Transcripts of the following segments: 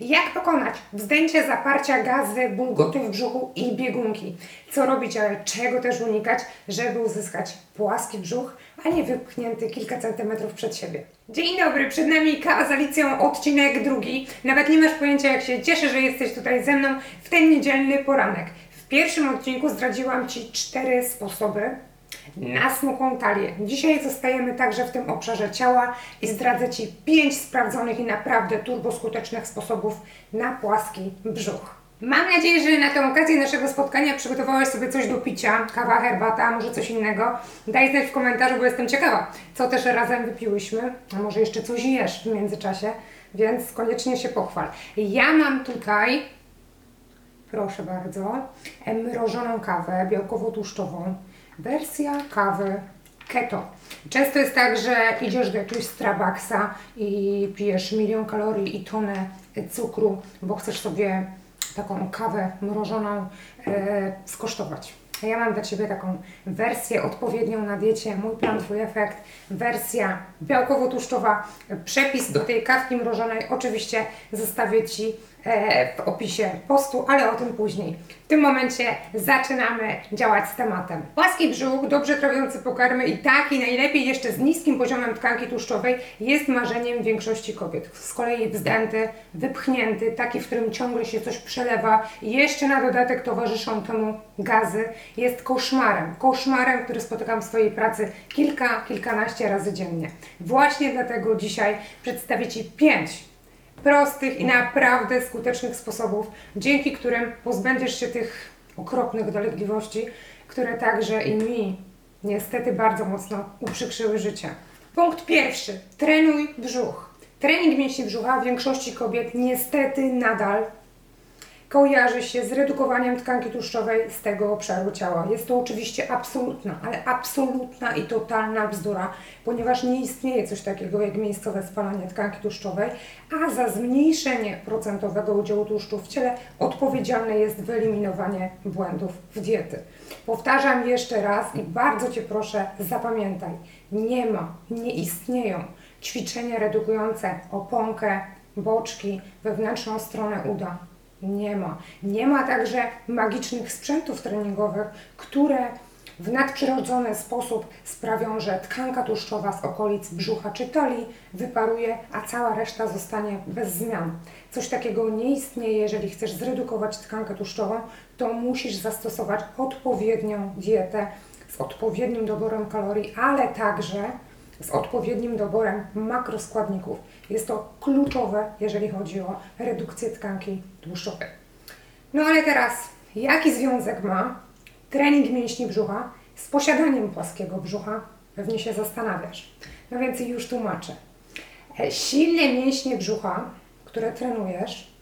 Jak pokonać wzdęcie, zaparcia, gazy, bulgoty w brzuchu i biegunki? Co robić, ale czego też unikać, żeby uzyskać płaski brzuch, a nie wypchnięty kilka centymetrów przed siebie? Dzień dobry, przed nami Kawa z Alicją, odcinek 2. Nawet nie masz pojęcia, jak się cieszę, że jesteś tutaj ze mną w ten niedzielny poranek. W pierwszym odcinku zdradziłam Ci 4 sposoby na smukłą talię. Dzisiaj zostajemy także w tym obszarze ciała i zdradzę Ci 5 sprawdzonych i naprawdę turboskutecznych sposobów na płaski brzuch. Mam nadzieję, że na tę okazję naszego spotkania przygotowałeś sobie coś do picia, kawa, herbata, może coś innego. Daj znać w komentarzu, bo jestem ciekawa, co też razem wypiłyśmy, a może jeszcze coś jesz w międzyczasie, więc koniecznie się pochwal. Ja mam tutaj, proszę bardzo, mrożoną kawę białkowo-tłuszczową. Wersja kawy keto. Często jest tak, że idziesz do jakiegoś Starbucksa i pijesz milion kalorii i tonę cukru, bo chcesz sobie taką kawę mrożoną skosztować. Ja mam dla Ciebie taką wersję odpowiednią na diecie, mój plan, Twój efekt, wersja białkowo-tłuszczowa. Przepis do tej kawki mrożonej oczywiście zostawię Ci w opisie postu, ale o tym później. W tym momencie zaczynamy działać z tematem. Płaski brzuch, dobrze trawiące pokarmy i taki najlepiej jeszcze z niskim poziomem tkanki tłuszczowej jest marzeniem większości kobiet. Z kolei wzdęty, wypchnięty, taki, w którym ciągle się coś przelewa i jeszcze na dodatek towarzyszą temu gazy, jest koszmarem. Koszmarem, który spotykam w swojej pracy kilkanaście razy dziennie. Właśnie dlatego dzisiaj przedstawię Ci 5 prostych i naprawdę skutecznych sposobów, dzięki którym pozbędziesz się tych okropnych dolegliwości, które także i mi niestety bardzo mocno uprzykrzyły życie. Punkt pierwszy. Trenuj brzuch. Trening mięśni brzucha w większości kobiet niestety nadal kojarzy się z redukowaniem tkanki tłuszczowej z tego obszaru ciała. Jest to oczywiście absolutna i totalna bzdura, ponieważ nie istnieje coś takiego jak miejscowe spalanie tkanki tłuszczowej, a za zmniejszenie procentowego udziału tłuszczu w ciele odpowiedzialne jest wyeliminowanie błędów w diety. Powtarzam jeszcze raz i bardzo Cię proszę, zapamiętaj, nie istnieją ćwiczenia redukujące oponkę, boczki, wewnętrzną stronę uda. Nie ma. Nie ma także magicznych sprzętów treningowych, które w nadprzyrodzony sposób sprawią, że tkanka tłuszczowa z okolic brzucha czy talii wyparuje, a cała reszta zostanie bez zmian. Coś takiego nie istnieje. Jeżeli chcesz zredukować tkankę tłuszczową, to musisz zastosować odpowiednią dietę z odpowiednim doborem kalorii, ale także z odpowiednim doborem makroskładników. Jest to kluczowe, jeżeli chodzi o redukcję tkanki tłuszczowej. No ale teraz, jaki związek ma trening mięśni brzucha z posiadaniem płaskiego brzucha? Pewnie się zastanawiasz. No więc już tłumaczę. Silne mięśnie brzucha, które trenujesz,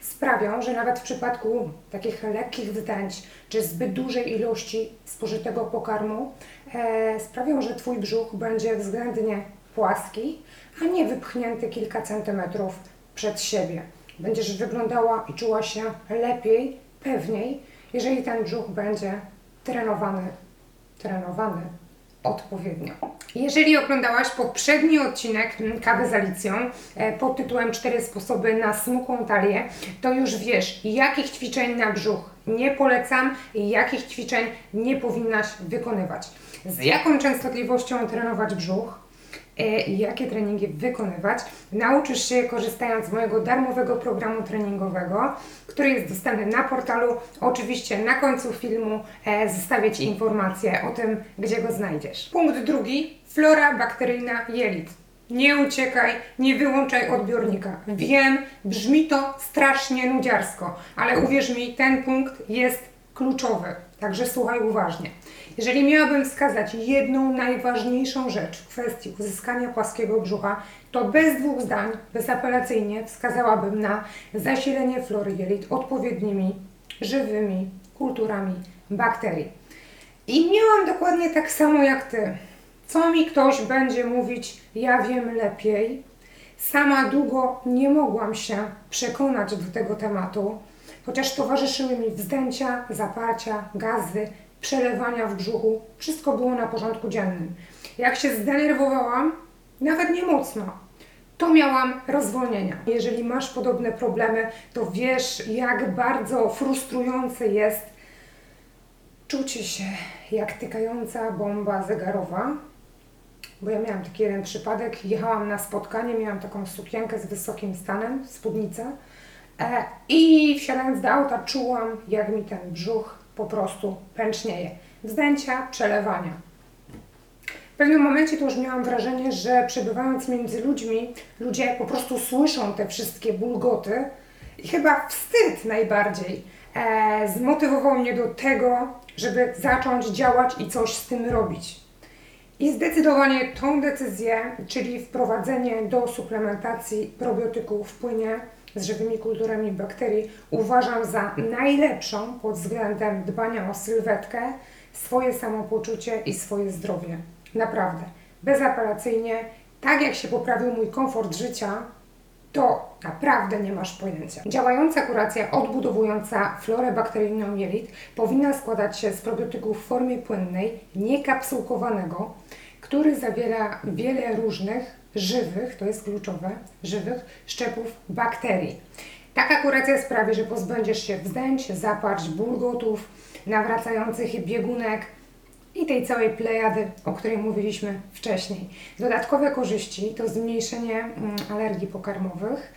sprawią, że nawet w przypadku takich lekkich wzdęć czy zbyt dużej ilości spożytego pokarmu sprawią, że Twój brzuch będzie względnie płaski, a nie wypchnięty kilka centymetrów przed siebie. Będziesz wyglądała i czuła się lepiej, pewniej, jeżeli ten brzuch będzie trenowany odpowiednio. Jeżeli oglądałaś poprzedni odcinek Kawy z Alicją pod tytułem 4 sposoby na smukłą talię, to już wiesz, jakich ćwiczeń na brzuch nie polecam i jakich ćwiczeń nie powinnaś wykonywać. Z jaką częstotliwością trenować brzuch i jakie treningi wykonywać, nauczysz się korzystając z mojego darmowego programu treningowego, który jest dostępny na portalu. Oczywiście na końcu filmu zostawię Ci informację o tym, gdzie go znajdziesz. Punkt drugi. Flora bakteryjna jelit. Nie uciekaj, nie wyłączaj odbiornika. Wiem, brzmi to strasznie nudziarsko, ale uwierz mi, ten punkt jest kluczowy, także słuchaj uważnie. Jeżeli miałabym wskazać jedną najważniejszą rzecz w kwestii uzyskania płaskiego brzucha, to bez dwóch zdań, bezapelacyjnie wskazałabym na zasilenie flory jelit odpowiednimi, żywymi kulturami bakterii. I miałam dokładnie tak samo jak Ty. Co mi ktoś będzie mówić, ja wiem lepiej. Sama długo nie mogłam się przekonać do tego tematu, chociaż towarzyszyły mi wzdęcia, zaparcia, gazy, przelewania w brzuchu. Wszystko było na porządku dziennym. Jak się zdenerwowałam, nawet nie mocno, to miałam rozwolnienia. Jeżeli masz podobne problemy, to wiesz, jak bardzo frustrujące jest czucie się jak tykająca bomba zegarowa. Bo ja miałam taki jeden przypadek, jechałam na spotkanie, miałam taką sukienkę z wysokim stanem, spódnicę i wsiadając do auta czułam, jak mi ten brzuch po prostu pęcznieje. Wzdęcia, przelewania. W pewnym momencie to już miałam wrażenie, że przebywając między ludźmi, ludzie po prostu słyszą te wszystkie bulgoty i chyba wstyd najbardziej zmotywował mnie do tego, żeby zacząć działać i coś z tym robić. I zdecydowanie tą decyzję, czyli wprowadzenie do suplementacji probiotyków w płynie z żywymi kulturami bakterii, uważam za najlepszą pod względem dbania o sylwetkę, swoje samopoczucie i swoje zdrowie. Naprawdę, bezapelacyjnie, tak jak się poprawił mój komfort życia, to naprawdę nie masz pojęcia. Działająca kuracja odbudowująca florę bakteryjną jelit powinna składać się z probiotyków w formie płynnej, niekapsułkowanego, który zawiera wiele różnych żywych, to jest kluczowe, żywych szczepów bakterii. Taka kuracja sprawi, że pozbędziesz się wzdęć, zaparć, bulgotów, nawracających biegunek i tej całej plejady, o której mówiliśmy wcześniej. Dodatkowe korzyści to zmniejszenie alergii pokarmowych,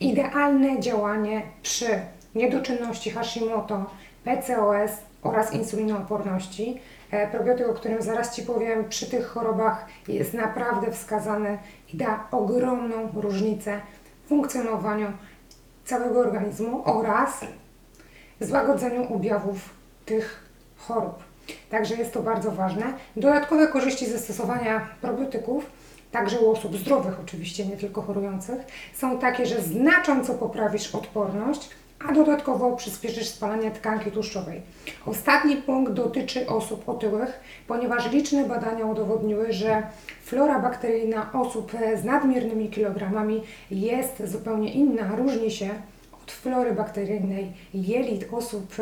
idealne działanie przy niedoczynności Hashimoto, PCOS oraz insulinooporności. Probiotyk, o którym zaraz Ci powiem, przy tych chorobach jest naprawdę wskazany i da ogromną różnicę w funkcjonowaniu całego organizmu oraz złagodzeniu objawów tych chorób. Także jest to bardzo ważne. Dodatkowe korzyści ze stosowania probiotyków, także u osób zdrowych oczywiście, nie tylko chorujących, są takie, że znacząco poprawisz odporność, a dodatkowo przyspieszysz spalanie tkanki tłuszczowej. Ostatni punkt dotyczy osób otyłych, ponieważ liczne badania udowodniły, że flora bakteryjna osób z nadmiernymi kilogramami jest zupełnie inna, różni się od flory bakteryjnej jelit osób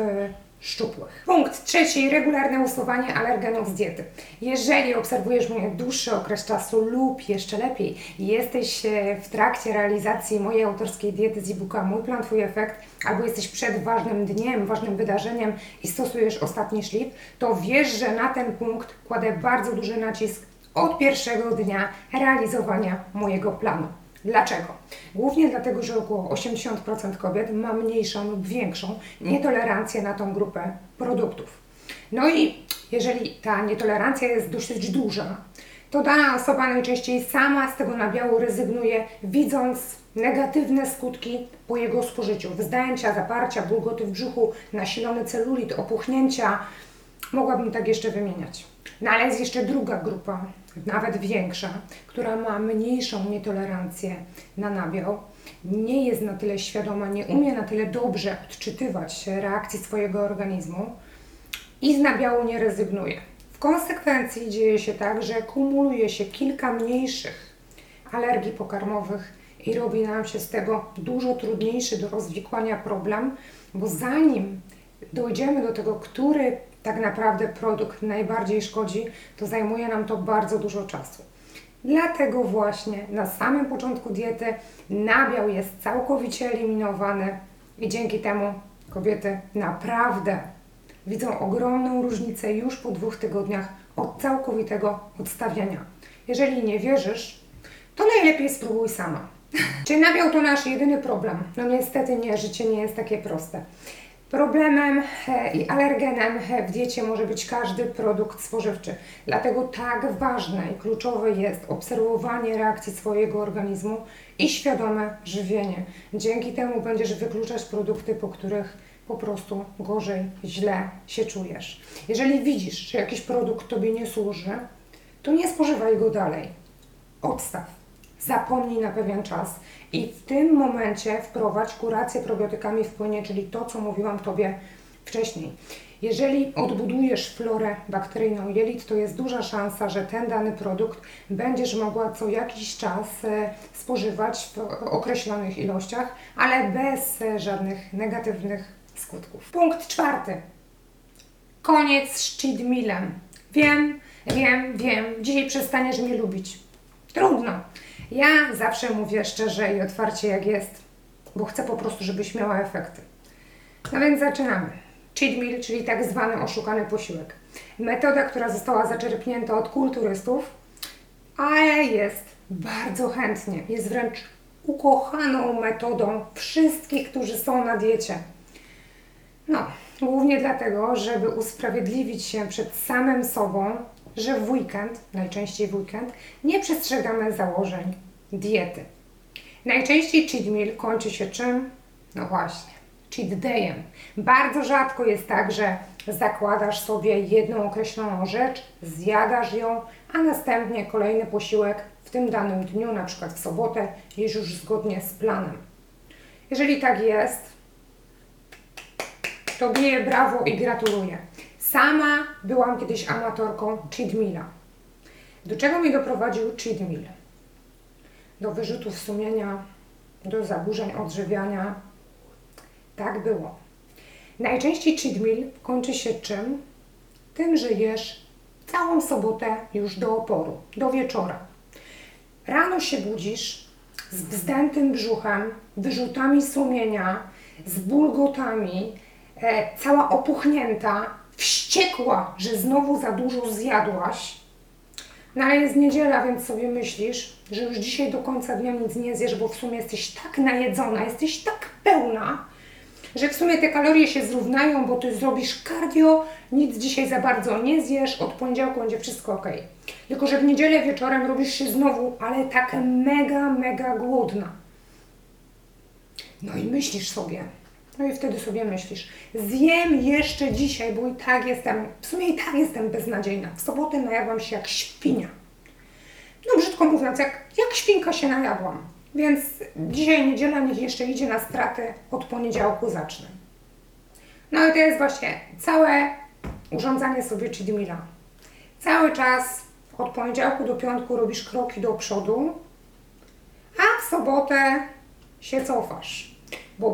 szczupłych. Punkt trzeci. Regularne usuwanie alergenów z diety. Jeżeli obserwujesz mnie dłuższy okres czasu lub jeszcze lepiej, jesteś w trakcie realizacji mojej autorskiej diety z e-booka Mój Plan, Twój Efekt, albo jesteś przed ważnym dniem, ważnym wydarzeniem i stosujesz ostatni szlif, to wiesz, że na ten punkt kładę bardzo duży nacisk od pierwszego dnia realizowania mojego planu. Dlaczego? Głównie dlatego, że około 80% kobiet ma mniejszą lub większą nietolerancję na tą grupę produktów. No i jeżeli ta nietolerancja jest dosyć duża, to dana osoba najczęściej sama z tego nabiału rezygnuje, widząc negatywne skutki po jego spożyciu. Wzdęcia, zaparcia, bulgoty w brzuchu, nasilony celulit, opuchnięcia. Mogłabym tak jeszcze wymieniać. No ale jest jeszcze druga grupa, nawet większa, która ma mniejszą nietolerancję na nabiał, nie jest na tyle świadoma, nie umie na tyle dobrze odczytywać reakcji swojego organizmu i z nabiału nie rezygnuje. W konsekwencji dzieje się tak, że kumuluje się kilka mniejszych alergii pokarmowych i robi nam się z tego dużo trudniejszy do rozwikłania problem, bo zanim dojdziemy do tego, który tak naprawdę produkt najbardziej szkodzi, to zajmuje nam to bardzo dużo czasu. Dlatego właśnie na samym początku diety nabiał jest całkowicie eliminowany i dzięki temu kobiety naprawdę widzą ogromną różnicę już po 2 tygodniach od całkowitego odstawiania. Jeżeli nie wierzysz, to najlepiej spróbuj sama. Czy nabiał to nasz jedyny problem? No niestety nie, życie nie jest takie proste. Problemem i alergenem w diecie może być każdy produkt spożywczy. Dlatego tak ważne i kluczowe jest obserwowanie reakcji swojego organizmu i świadome żywienie. Dzięki temu będziesz wykluczać produkty, po których po prostu gorzej, źle się czujesz. Jeżeli widzisz, że jakiś produkt Tobie nie służy, to nie spożywaj go dalej. Odstaw. Zapomnij na pewien czas i w tym momencie wprowadź kurację probiotykami w płynie, czyli to, co mówiłam Tobie wcześniej. Jeżeli odbudujesz florę bakteryjną jelit, to jest duża szansa, że ten dany produkt będziesz mogła co jakiś czas spożywać w określonych ilościach, ale bez żadnych negatywnych skutków. Punkt czwarty. Koniec z cheat mealem. Wiem, dzisiaj przestaniesz mnie lubić. Trudno. Ja zawsze mówię szczerze i otwarcie jak jest, bo chcę po prostu, żebyś miała efekty. No więc zaczynamy. Cheat meal, czyli tak zwany oszukany posiłek. Metoda, która została zaczerpnięta od kulturystów, ale jest bardzo chętnie, jest wręcz ukochaną metodą wszystkich, którzy są na diecie. No, głównie dlatego, żeby usprawiedliwić się przed samym sobą, że w weekend, najczęściej w weekend, nie przestrzegamy założeń diety. Najczęściej cheat meal kończy się czym? No właśnie, cheat dayem. Bardzo rzadko jest tak, że zakładasz sobie jedną określoną rzecz, zjadasz ją, a następnie kolejny posiłek w tym danym dniu, na przykład w sobotę, jesz już zgodnie z planem. Jeżeli tak jest, to biję brawo i gratuluję. Sama byłam kiedyś amatorką cheat meala. Do czego mi doprowadził cheat meal? Do wyrzutów sumienia, do zaburzeń odżywiania. Tak było. Najczęściej cheat meal kończy się czym? Tym, że jesz całą sobotę już do oporu, do wieczora. Rano się budzisz z wzdętym brzuchem, wyrzutami sumienia, z bulgotami, cała opuchnięta, wściekła, że znowu za dużo zjadłaś. No ale jest niedziela, więc sobie myślisz, że już dzisiaj do końca dnia nic nie zjesz, bo w sumie jesteś tak najedzona, jesteś tak pełna, że w sumie te kalorie się zrównają, bo ty zrobisz cardio, nic dzisiaj za bardzo nie zjesz, od poniedziałku będzie wszystko ok. Tylko że w niedzielę wieczorem robisz się znowu, ale tak mega głodna. No i myślisz sobie, no i wtedy sobie myślisz, zjem jeszcze dzisiaj, bo i tak jestem, w sumie i tak jestem beznadziejna. W sobotę najadłam się jak świnia. No brzydko mówiąc, jak świnka się najadłam. Więc dzisiaj niedziela, niech jeszcze idzie na straty, od poniedziałku zacznę. No i to jest właśnie całe urządzanie sobie cheat meala. Cały czas od poniedziałku do piątku robisz kroki do przodu, a w sobotę się cofasz. Bo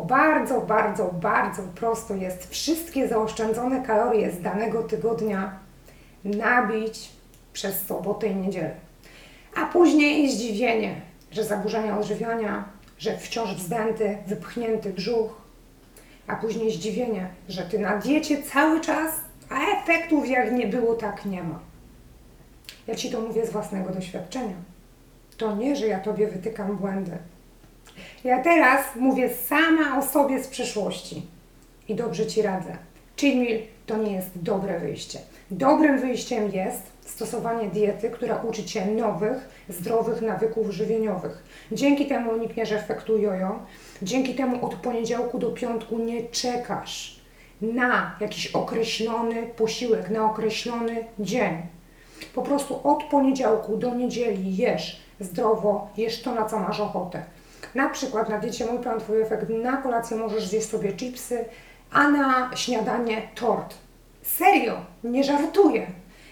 bardzo prosto jest wszystkie zaoszczędzone kalorie z danego tygodnia nabić przez sobotę i niedzielę. A później zdziwienie, że zaburzenia odżywiania, że wciąż wzdęty, wypchnięty brzuch, a później zdziwienie, że ty na diecie cały czas, a efektów jak nie było, tak nie ma. Ja ci to mówię z własnego doświadczenia. To nie, że ja tobie wytykam błędy. Ja teraz mówię sama o sobie z przeszłości i dobrze ci radzę. Cheat meal to nie jest dobre wyjście. Dobrym wyjściem jest stosowanie diety, która uczy cię nowych, zdrowych nawyków żywieniowych. Dzięki temu unikniesz efektu jojo, dzięki temu od poniedziałku do piątku nie czekasz na jakiś określony posiłek, na określony dzień. Po prostu od poniedziałku do niedzieli jesz zdrowo, jesz to, na co masz ochotę. Na przykład na diecie Mój Plan, Twój Efekt na kolację możesz zjeść sobie chipsy, a na śniadanie tort. Serio, nie żartuję.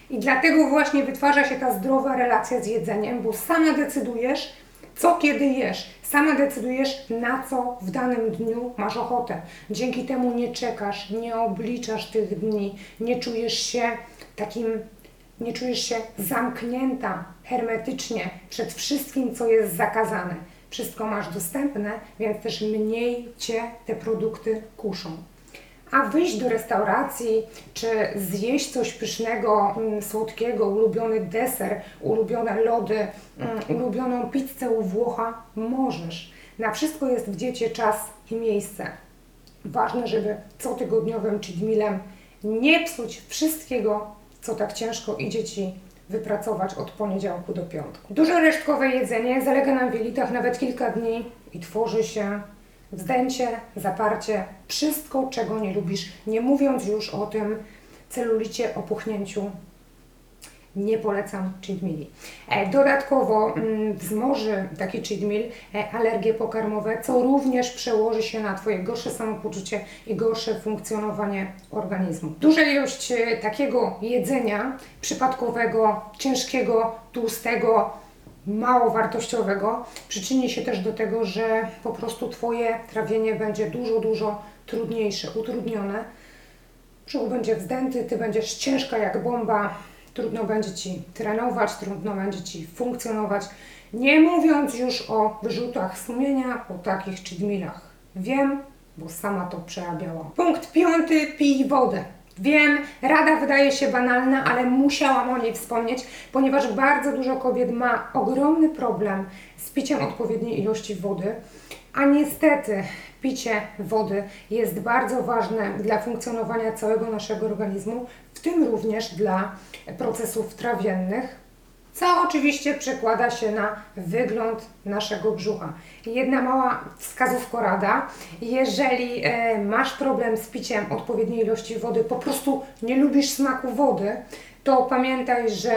I dlatego właśnie wytwarza się ta zdrowa relacja z jedzeniem, bo sama decydujesz, co kiedy jesz. Sama decydujesz, na co w danym dniu masz ochotę. Dzięki temu nie czekasz, nie obliczasz tych dni, nie czujesz się zamknięta hermetycznie przed wszystkim, co jest zakazane. Wszystko masz dostępne, więc też mniej cię te produkty kuszą. A wyjść do restauracji, czy zjeść coś pysznego, słodkiego, ulubiony deser, ulubione lody, ulubioną pizzę u Włocha możesz. Na wszystko jest w diecie czas i miejsce. Ważne, żeby cotygodniowym cheat mealem nie psuć wszystkiego, co tak ciężko idzie ci wypracować od poniedziałku do piątku. Dużo resztkowe jedzenie zalega nam w jelitach nawet kilka dni i tworzy się wzdęcie, zaparcie, wszystko, czego nie lubisz, nie mówiąc już o tym celulicie, opuchnięciu. Nie polecam cheat meali. Dodatkowo wzmoży taki cheat meal alergie pokarmowe, co również przełoży się na Twoje gorsze samopoczucie i gorsze funkcjonowanie organizmu. Duża ilość takiego jedzenia przypadkowego, ciężkiego, tłustego, mało wartościowego przyczyni się też do tego, że po prostu Twoje trawienie będzie dużo trudniejsze, utrudnione. Brzuch będzie wzdęty, Ty będziesz ciężka jak bomba. Trudno będzie ci trenować, trudno będzie ci funkcjonować Nie mówiąc już o wyrzutach sumienia, o takich cheat mealach. Wiem, bo sama to przerabiałam. Punkt 5. Pij wodę. Wiem, rada wydaje się banalna, ale musiałam o niej wspomnieć, ponieważ bardzo dużo kobiet ma ogromny problem z piciem odpowiedniej ilości wody, a niestety picie wody jest bardzo ważne dla funkcjonowania całego naszego organizmu, w tym również dla procesów trawiennych, co oczywiście przekłada się na wygląd naszego brzucha. Jedna mała wskazówkorada, jeżeli masz problem z piciem odpowiedniej ilości wody, po prostu nie lubisz smaku wody, to pamiętaj, że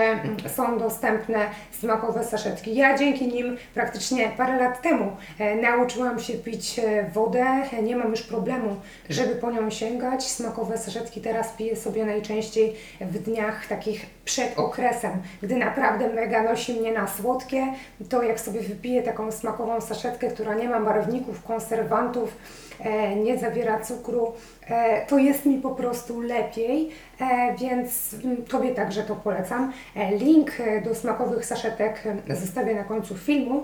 są dostępne smakowe saszetki. Ja dzięki nim praktycznie parę lat temu nauczyłam się pić wodę, nie mam już problemu, żeby po nią sięgać. Smakowe saszetki teraz piję sobie najczęściej w dniach takich przed okresem, gdy naprawdę mega nosi mnie na słodkie, to jak sobie wypiję taką smakową saszetkę, która nie ma barwników, konserwantów, nie zawiera cukru, to jest mi po prostu lepiej, więc Tobie także to polecam. Link do smakowych saszetek zostawię na końcu filmu,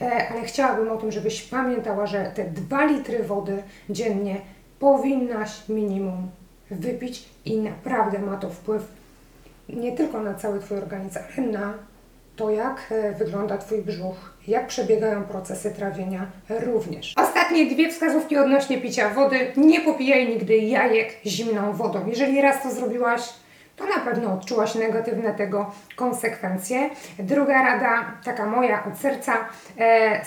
ale chciałabym o tym, żebyś pamiętała, że te 2 litry wody dziennie powinnaś minimum wypić i naprawdę ma to wpływ nie tylko na cały Twój organizm, ale na to, jak wygląda Twój brzuch, jak przebiegają procesy trawienia również. Ostatnie 2 wskazówki odnośnie picia wody. Nie popijaj nigdy jajek zimną wodą. Jeżeli raz to zrobiłaś, to na pewno odczułaś negatywne tego konsekwencje. Druga rada, taka moja od serca,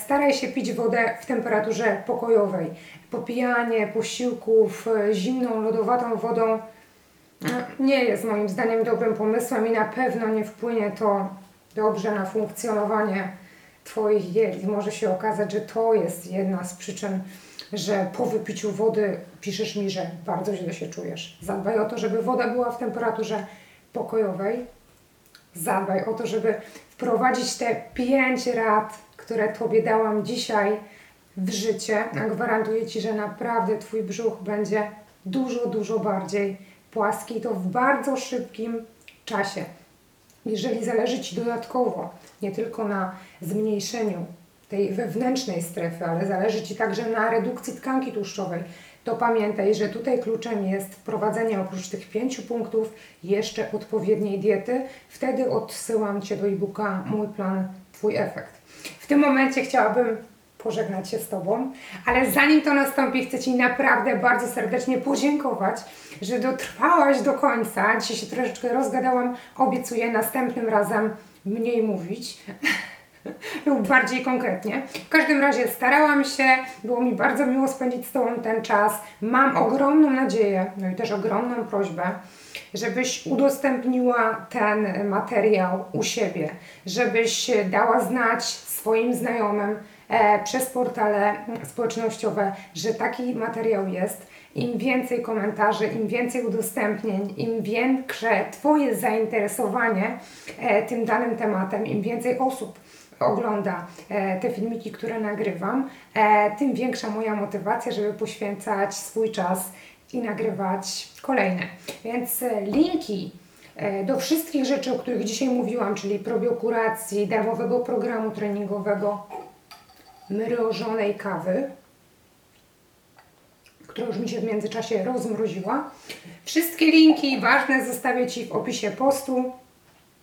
staraj się pić wodę w temperaturze pokojowej. Popijanie posiłków zimną, lodowatą wodą nie jest moim zdaniem dobrym pomysłem i na pewno nie wpłynie to dobrze na funkcjonowanie Twoich jelit. Może się okazać, że to jest jedna z przyczyn, że po wypiciu wody piszesz mi, że bardzo źle się czujesz. Zadbaj o to, żeby woda była w temperaturze pokojowej. Zadbaj o to, żeby wprowadzić te 5 rad, które Tobie dałam dzisiaj w życie. A gwarantuję Ci, że naprawdę Twój brzuch będzie dużo, dużo bardziej płaski i to w bardzo szybkim czasie. Jeżeli zależy Ci dodatkowo, nie tylko na zmniejszeniu tej wewnętrznej strefy, ale zależy Ci także na redukcji tkanki tłuszczowej, to pamiętaj, że tutaj kluczem jest wprowadzenie oprócz tych 5 punktów jeszcze odpowiedniej diety. Wtedy odsyłam Cię do e-booka Mój Plan, Twój Efekt. W tym momencie chciałabym pożegnać się z Tobą, ale zanim to nastąpi, chcę Ci naprawdę bardzo serdecznie podziękować, że dotrwałaś do końca. Dzisiaj się troszeczkę rozgadałam, obiecuję następnym razem mniej mówić lub bardziej konkretnie. W każdym razie starałam się, było mi bardzo miło spędzić z Tobą ten czas. Mam ogromną nadzieję, no i też ogromną prośbę, żebyś udostępniła ten materiał u siebie, żebyś dała znać swoim znajomym przez portale społecznościowe, że taki materiał jest. Im więcej komentarzy, im więcej udostępnień, im większe Twoje zainteresowanie tym danym tematem, im więcej osób ogląda te filmiki, które nagrywam, tym większa moja motywacja, żeby poświęcać swój czas i nagrywać kolejne. Więc linki do wszystkich rzeczy, o których dzisiaj mówiłam, czyli probiokuracji, darmowego programu treningowego, mrożonej kawy, która już mi się w międzyczasie rozmroziła. Wszystkie linki ważne zostawię Ci w opisie postu.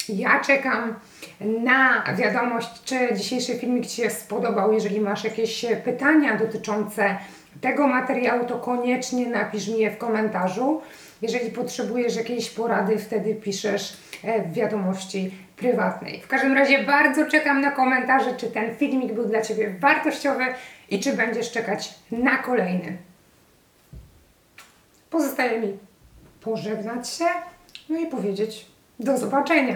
Ja czekam na wiadomość, czy dzisiejszy filmik Ci się spodobał. Jeżeli masz jakieś pytania dotyczące tego materiału, to koniecznie napisz mi je w komentarzu. Jeżeli potrzebujesz jakiejś porady, wtedy piszesz w wiadomości prywatnej. W każdym razie bardzo czekam na komentarze, czy ten filmik był dla Ciebie wartościowy i czy będziesz czekać na kolejny. Pozostaje mi pożegnać się, no i powiedzieć do zobaczenia.